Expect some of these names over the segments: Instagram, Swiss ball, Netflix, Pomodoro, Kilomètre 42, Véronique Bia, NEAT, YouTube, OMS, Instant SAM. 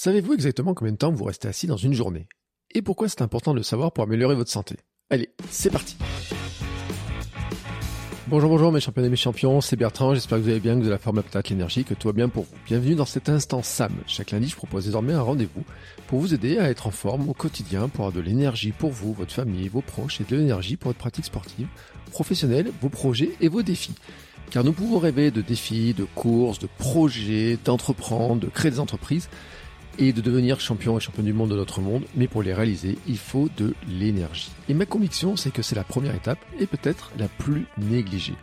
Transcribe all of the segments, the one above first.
Savez-vous exactement combien de temps vous restez assis dans une journée ? Et pourquoi c'est important de le savoir pour améliorer votre santé ? Allez, c'est parti ! Bonjour mes champions et mes champions, c'est Bertrand, j'espère que vous allez bien, que vous avez la forme, la patate, l'énergie, que tout va bien pour vous. Bienvenue dans cet Instant SAM. Chaque lundi, je propose désormais un rendez-vous pour vous aider à être en forme au quotidien, pour avoir de l'énergie pour vous, votre famille, vos proches et de l'énergie pour votre pratique sportive, professionnelle, vos projets et vos défis. Car nous pouvons rêver de défis, de courses, de projets, d'entreprendre, de créer des entreprises et de devenir champion et championne du monde de notre monde, mais pour les réaliser, il faut de l'énergie. Et ma conviction, c'est que c'est la première étape, et peut-être la plus négligée.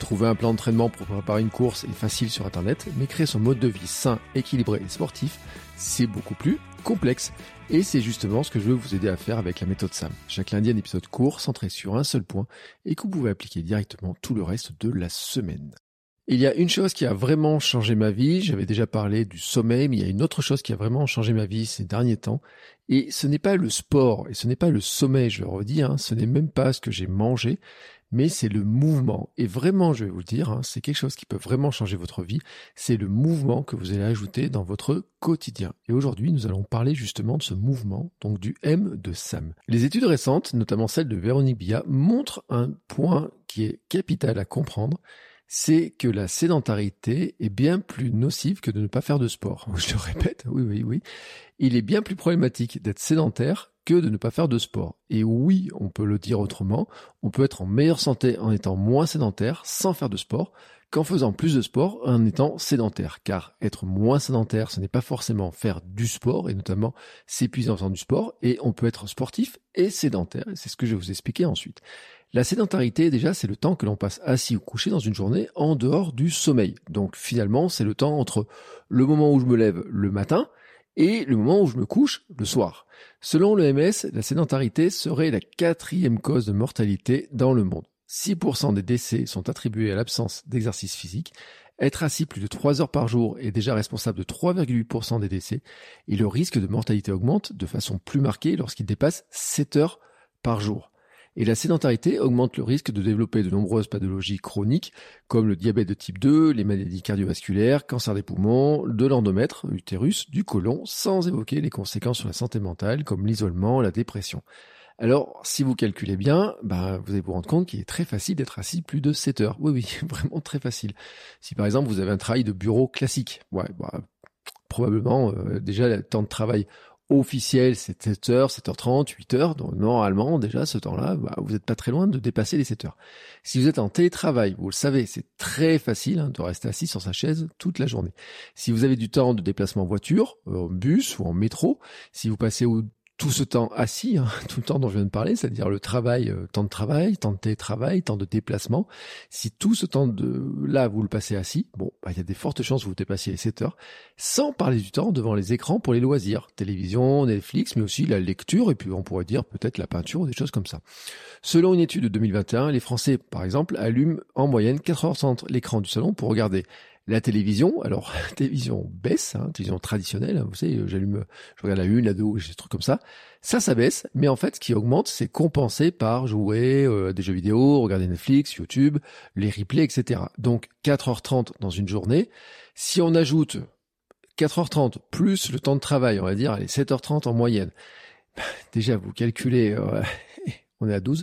Trouver un plan d'entraînement pour préparer une course est facile sur Internet, mais créer son mode de vie sain, équilibré et sportif, c'est beaucoup plus complexe. Et c'est justement ce que je veux vous aider à faire avec la méthode SAM. Chaque lundi, un épisode court, centré sur un seul point, et que vous pouvez appliquer directement tout le reste de la semaine. Il y a une chose qui a vraiment changé ma vie, j'avais déjà parlé du sommeil, mais il y a une autre chose qui a vraiment changé ma vie ces derniers temps, et ce n'est pas le sport, et ce n'est pas le sommeil, je le redis, ce n'est même pas ce que j'ai mangé, mais c'est le mouvement. Et vraiment, je vais vous le dire, c'est quelque chose qui peut vraiment changer votre vie, c'est le mouvement que vous allez ajouter dans votre quotidien. Et aujourd'hui, nous allons parler justement de ce mouvement, donc du M de SAM. Les études récentes, notamment celle de Véronique Bia, montrent un point qui est capital à comprendre, c'est que la sédentarité est bien plus nocive que de ne pas faire de sport. Je le répète, oui. Il est bien plus problématique d'être sédentaire que de ne pas faire de sport. Et oui, on peut le dire autrement, on peut être en meilleure santé en étant moins sédentaire sans faire de sport qu'en faisant plus de sport en étant sédentaire. Car être moins sédentaire, ce n'est pas forcément faire du sport et notamment s'épuiser en faisant du sport. Et on peut être sportif et sédentaire. Et c'est ce que je vais vous expliquer ensuite. La sédentarité, déjà, c'est le temps que l'on passe assis ou couché dans une journée en dehors du sommeil. Donc finalement, c'est le temps entre le moment où je me lève le matin et le moment où je me couche le soir. Selon l'OMS, la sédentarité serait la 4e cause de mortalité dans le monde. 6% des décès sont attribués à l'absence d'exercice physique. Être assis plus de 3 heures par jour est déjà responsable de 3,8% des décès et le risque de mortalité augmente de façon plus marquée lorsqu'il dépasse 7 heures par jour. Et la sédentarité augmente le risque de développer de nombreuses pathologies chroniques comme le diabète de type 2, les maladies cardiovasculaires, cancer des poumons, de l'endomètre, utérus, du côlon, sans évoquer les conséquences sur la santé mentale comme l'isolement, la dépression. Alors, si vous calculez bien, vous allez vous rendre compte qu'il est très facile d'être assis plus de 7 heures. Oui, vraiment très facile. Si par exemple vous avez un travail de bureau classique, probablement déjà le temps de travail officiel, c'est 7h, 7h30, 8h. Donc normalement, déjà, ce temps-là, vous n'êtes pas très loin de dépasser les 7h. Si vous êtes en télétravail, vous le savez, c'est très facile de rester assis sur sa chaise toute la journée. Si vous avez du temps de déplacement en voiture, en bus ou en métro, si vous passez tout ce temps assis, tout le temps dont je viens de parler, c'est-à-dire le travail, temps de travail, temps de télétravail, temps de déplacement. Si tout ce temps là, vous le passez assis, il y a des fortes chances que vous dépassiez les 7 heures, sans parler du temps devant les écrans pour les loisirs, télévision, Netflix, mais aussi la lecture, et puis on pourrait dire peut-être la peinture ou des choses comme ça. Selon une étude de 2021, les Français, par exemple, allument en moyenne 4h30 l'écran du salon pour regarder la télévision, alors la télévision baisse, télévision traditionnelle, vous savez, je regarde la 1, la 2, des trucs comme ça. Ça baisse, mais en fait, ce qui augmente, c'est compensé par jouer à des jeux vidéo, regarder Netflix, YouTube, les replays, etc. Donc 4h30 dans une journée. Si on ajoute 4h30 plus le temps de travail, on va dire, allez, 7h30 en moyenne. Déjà, vous calculez... On est à 12.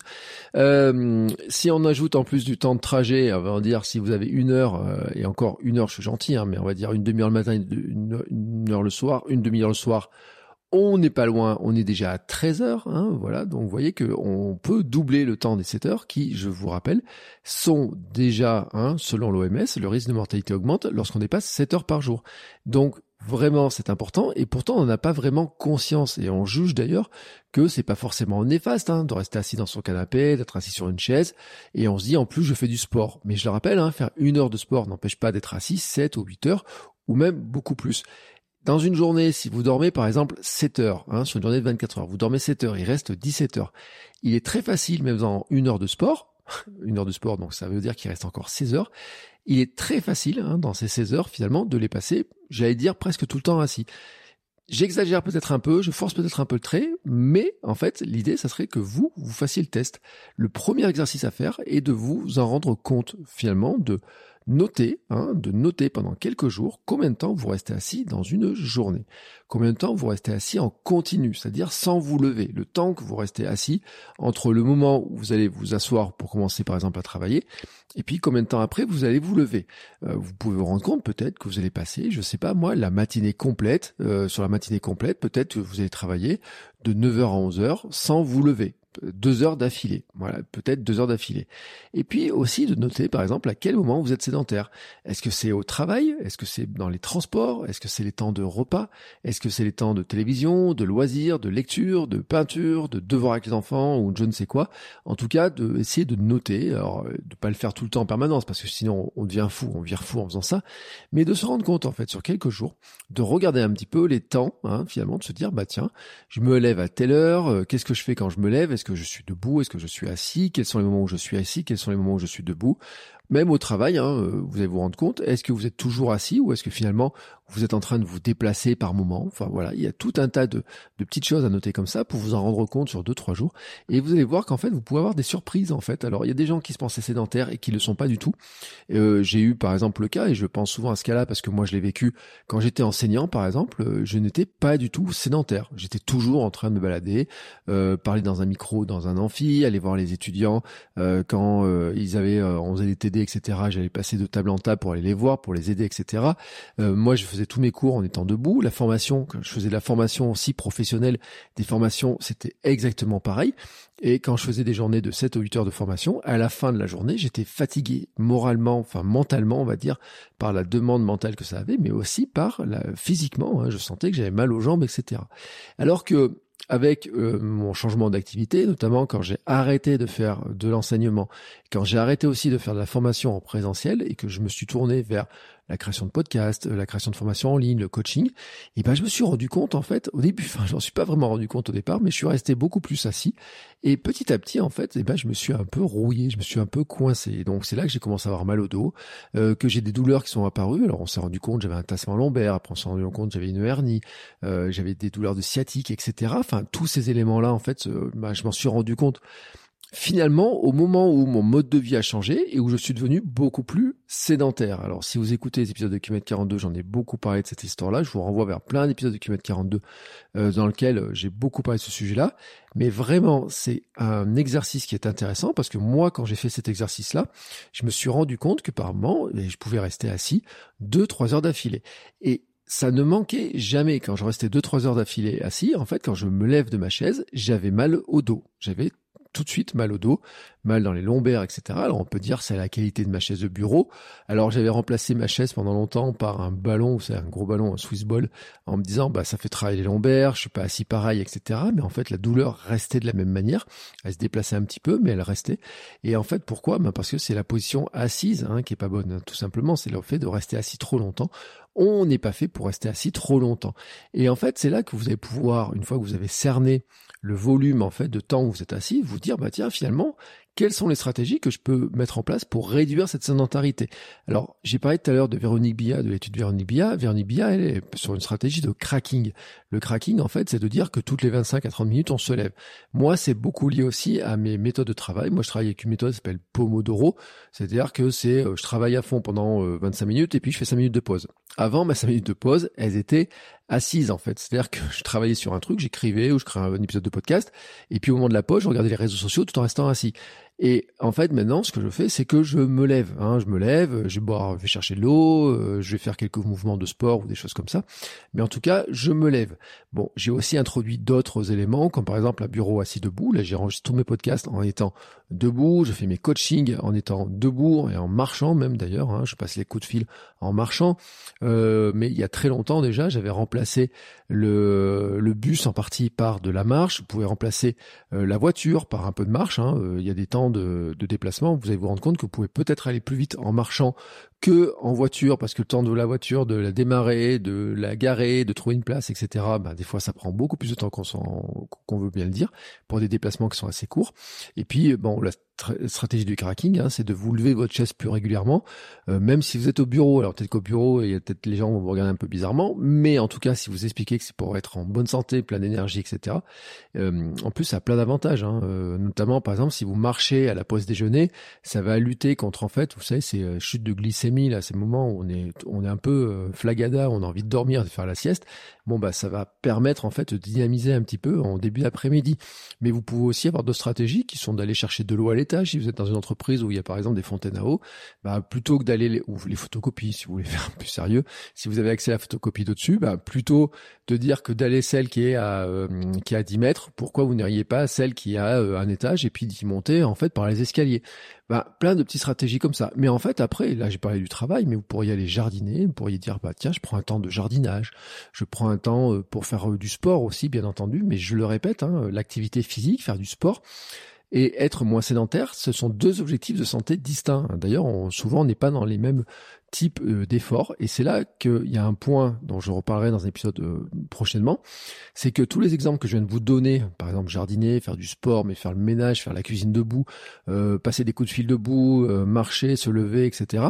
Si on ajoute en plus du temps de trajet, on va dire si vous avez 1 heure, et encore 1 heure, je suis gentil, mais on va dire 1 demi-heure le matin, 1 heure le soir, 1 demi-heure le soir, on n'est pas loin, on est déjà à 13 heures. Voilà, donc vous voyez qu'on peut doubler le temps des 7 heures qui, je vous rappelle, sont déjà, selon l'OMS, le risque de mortalité augmente lorsqu'on dépasse 7 heures par jour. Donc, Vraiment, c'est important et pourtant on n'a pas vraiment conscience et on juge d'ailleurs que c'est pas forcément néfaste de rester assis dans son canapé, d'être assis sur une chaise et on se dit en plus je fais du sport. Mais je le rappelle, faire 1 heure de sport n'empêche pas d'être assis 7 ou 8 heures ou même beaucoup plus. Dans une journée, si vous dormez par exemple 7 heures, sur une journée de 24 heures, vous dormez 7 heures, il reste 17 heures. Il est très facile, même dans 1 heure de sport, donc ça veut dire qu'il reste encore 16 heures, il est très facile dans ces 16 heures finalement de les passer, j'allais dire presque tout le temps assis. J'exagère peut-être un peu, je force peut-être un peu le trait, mais en fait l'idée ça serait que vous fassiez le test. Le premier exercice à faire est de vous en rendre compte finalement, de noter, pendant quelques jours combien de temps vous restez assis dans une journée, combien de temps vous restez assis en continu, c'est-à-dire sans vous lever, le temps que vous restez assis entre le moment où vous allez vous asseoir pour commencer par exemple à travailler et puis combien de temps après vous allez vous lever. Vous pouvez vous rendre compte peut-être que vous allez passer, je sais pas moi, la matinée complète, peut-être que vous allez travailler de 9h à 11h sans vous lever. 2 heures d'affilée. Voilà, peut-être 2 heures d'affilée. Et puis aussi de noter, par exemple, à quel moment vous êtes sédentaire. Est-ce que c'est au travail? Est-ce que c'est dans les transports? Est-ce que c'est les temps de repas? Est-ce que c'est les temps de télévision, de loisirs, de lecture, de peinture, de devoirs avec les enfants ou je ne sais quoi? En tout cas, d'essayer de noter. Alors, de pas le faire tout le temps en permanence parce que sinon on devient fou, on vire fou en faisant ça. Mais de se rendre compte, en fait, sur quelques jours, de regarder un petit peu les temps, finalement, de se dire, bah tiens, je me lève à telle heure, qu'est-ce que je fais quand je me lève? Est-ce que je suis debout? Est-ce que je suis assis? Quels sont les moments où je suis assis? Quels sont les moments où je suis debout? Même au travail, vous allez vous rendre compte, est-ce que vous êtes toujours assis ou est-ce que finalement vous êtes en train de vous déplacer par moment? Enfin voilà, il y a tout un tas de petites choses à noter comme ça pour vous en rendre compte sur 2-3 jours. Et vous allez voir qu'en fait, vous pouvez avoir des surprises en fait. Alors il y a des gens qui se pensaient sédentaires et qui ne le sont pas du tout. J'ai eu par exemple le cas, et je pense souvent à ce cas-là parce que moi je l'ai vécu quand j'étais enseignant par exemple, je n'étais pas du tout sédentaire. J'étais toujours en train de me balader, parler dans un micro, dans un amphi, aller voir les étudiants quand on faisait des TD, etc. J'allais passer de table en table pour aller les voir, pour les aider, etc. Moi, je faisais tous mes cours en étant debout. La formation, quand je faisais de la formation aussi professionnelle, des formations, c'était exactement pareil. Et quand je faisais des journées de 7 ou 8 heures de formation, à la fin de la journée, j'étais fatigué moralement, enfin mentalement, on va dire, par la demande mentale que ça avait, mais aussi par physiquement. Je sentais que j'avais mal aux jambes, etc. Alors que avec mon changement d'activité, notamment quand j'ai arrêté de faire de l'enseignement, quand j'ai arrêté aussi de faire de la formation en présentiel et que je me suis tourné vers la création de podcasts, la création de formations en ligne, le coaching, et ben je me suis rendu compte en fait au début, j'en suis pas vraiment rendu compte au départ, mais je suis resté beaucoup plus assis et petit à petit en fait, je me suis un peu rouillé, je me suis un peu coincé. Et donc c'est là que j'ai commencé à avoir mal au dos, que j'ai des douleurs qui sont apparues. Alors on s'est rendu compte j'avais un tassement lombaire, après on s'est rendu compte j'avais une hernie, j'avais des douleurs de sciatique, etc. Enfin tous ces éléments là en fait, je m'en suis rendu compte finalement au moment où mon mode de vie a changé et où je suis devenu beaucoup plus sédentaire. Alors si vous écoutez les épisodes de Kilomètre 42, j'en ai beaucoup parlé de cette histoire-là, je vous renvoie vers plein d'épisodes de Kilomètre 42 dans lequel j'ai beaucoup parlé de ce sujet-là, mais vraiment c'est un exercice qui est intéressant parce que moi quand j'ai fait cet exercice-là, je me suis rendu compte que par moment, je pouvais rester assis 2-3 heures d'affilée et ça ne manquait jamais. Quand je restais 2-3 heures d'affilée assis, en fait quand je me lève de ma chaise, j'avais mal au dos, j'avais tout de suite mal au dos, mal dans les lombaires, etc. Alors on peut dire c'est la qualité de ma chaise de bureau. Alors j'avais remplacé ma chaise pendant longtemps par un ballon, c'est un gros ballon, un Swiss ball, en me disant ça fait travailler les lombaires, je suis pas assis pareil, etc. Mais en fait la douleur restait de la même manière, elle se déplaçait un petit peu, mais elle restait. Et en fait pourquoi? Parce que c'est la position assise qui est pas bonne, tout simplement. C'est le fait de rester assis trop longtemps. On n'est pas fait pour rester assis trop longtemps. Et en fait, c'est là que vous allez pouvoir, une fois que vous avez cerné le volume en fait de temps où vous êtes assis, vous dire tiens, finalement, quelles sont les stratégies que je peux mettre en place pour réduire cette sédentarité? Alors, j'ai parlé tout à l'heure de Véronique Bia, de l'étude de Véronique Bia. Véronique Bia, elle est sur une stratégie de cracking. Le cracking, en fait, c'est de dire que toutes les 25 à 30 minutes, on se lève. Moi, c'est beaucoup lié aussi à mes méthodes de travail. Moi, je travaille avec une méthode qui s'appelle Pomodoro. C'est-à-dire que je travaille à fond pendant 25 minutes et puis je fais 5 minutes de pause. Avant, ma 5 minutes de pause, elles étaient assises, en fait. C'est-à-dire que je travaillais sur un truc, j'écrivais ou je créais un épisode de podcast. Et puis, au moment de la pause, je regardais les réseaux sociaux tout en restant assis. Et en fait, maintenant, ce que je fais, c'est que je me lève. Je me lève, je vais boire, je vais chercher de l'eau, je vais faire quelques mouvements de sport ou des choses comme ça. Mais en tout cas, je me lève. Bon, j'ai aussi introduit d'autres éléments, comme par exemple un bureau assis debout. Là, j'enregistre tous mes podcasts en étant debout. Je fais mes coachings en étant debout et en marchant même d'ailleurs. Je passe les coups de fil en marchant. Mais il y a très longtemps déjà, j'avais remplacé le bus en partie par de la marche. Vous pouvez remplacer la voiture par un peu de marche. Il y a des temps de déplacement, vous allez vous rendre compte que vous pouvez peut-être aller plus vite en marchant que en voiture, parce que le temps de la voiture, de la démarrer, de la garer, de trouver une place, etc., des fois ça prend beaucoup plus de temps qu'on veut bien le dire, pour des déplacements qui sont assez courts. Et puis la stratégie du cracking, c'est de vous lever votre chaise plus régulièrement, même si vous êtes au bureau. Alors peut-être qu'au bureau, il y a peut-être les gens vont vous regarder un peu bizarrement, mais en tout cas, si vous expliquez que c'est pour être en bonne santé, plein d'énergie, etc., en plus ça a plein d'avantages, notamment par exemple si vous marchez à la pause déjeuner, ça va lutter contre, en fait, vous savez, ces chutes de glycémie là, ces moments où on est un peu flagada, on a envie de dormir, de faire la sieste. Ça va permettre en fait de dynamiser un petit peu en début d'après-midi. Mais vous pouvez aussi avoir d'autres stratégies qui sont d'aller chercher de l'eau à l'étage. Si vous êtes dans une entreprise où il y a par exemple des fontaines à eau, plutôt que d'aller les photocopies, si vous voulez faire plus sérieux, si vous avez accès à la photocopie d'au-dessus, plutôt de dire que d'aller celle qui est à 10 mètres, pourquoi vous n'iriez pas à celle qui est à un étage et puis d'y monter en fait par les escaliers. Plein de petites stratégies comme ça. Mais en fait, après, là j'ai parlé du travail, mais vous pourriez aller jardiner, vous pourriez dire tiens, je prends un temps de jardinage, je prends un temps pour faire du sport aussi, bien entendu, mais je le répète, l'activité physique, faire du sport et être moins sédentaire, ce sont deux objectifs de santé distincts. D'ailleurs, souvent on n'est pas dans les mêmes types d'efforts, et c'est là qu'il y a un point dont je reparlerai dans un épisode prochainement, c'est que tous les exemples que je viens de vous donner, par exemple jardiner, faire du sport, mais faire le ménage, faire la cuisine debout, passer des coups de fil debout, marcher, se lever, etc.,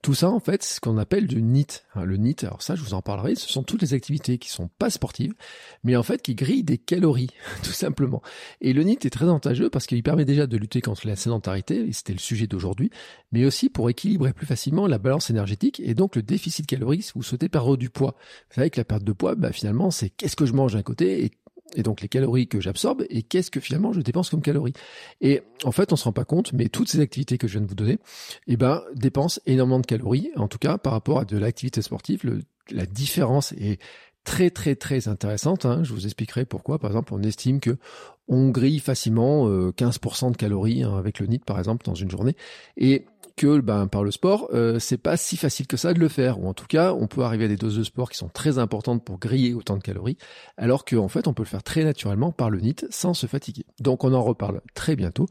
tout ça en fait c'est ce qu'on appelle du NEAT. Le NEAT, alors ça je vous en parlerai, ce sont toutes les activités qui sont pas sportives, mais en fait qui grillent des calories, tout simplement. Et le NEAT est très avantageux parce qu'il permet déjà de lutter contre la sédentarité, et c'était le sujet d'aujourd'hui, mais aussi pour équilibrer plus facilement la balance énergétique et donc le déficit calorique si vous souhaitez perdre du poids. Vous savez que la perte de poids, finalement, c'est qu'est-ce que je mange d'un côté et donc les calories que j'absorbe et qu'est-ce que finalement je dépense comme calories. Et en fait, on se rend pas compte, mais toutes ces activités que je viens de vous donner, dépensent énormément de calories, en tout cas par rapport à de l'activité sportive. La différence est très très très intéressante, Je vous expliquerai pourquoi. Par exemple, on estime que on grille facilement 15% de calories avec le NEAT par exemple dans une journée, et que par le sport, c'est pas si facile que ça de le faire, ou en tout cas on peut arriver à des doses de sport qui sont très importantes pour griller autant de calories, alors qu'en fait on peut le faire très naturellement par le NEAT sans se fatiguer. Donc on en reparle très bientôt,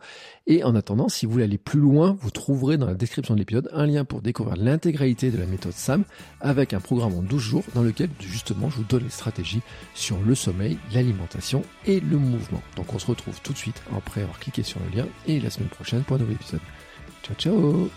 et en attendant, si vous voulez aller plus loin, vous trouverez dans la description de l'épisode un lien pour découvrir l'intégralité de la méthode SAM avec un programme en 12 jours dans lequel justement je vous donne les stratégies sur le sommeil, l'alimentation et le mouvement. Donc on se retrouve tout de suite après avoir cliqué sur le lien, et la semaine prochaine pour un nouvel épisode. Ciao ciao.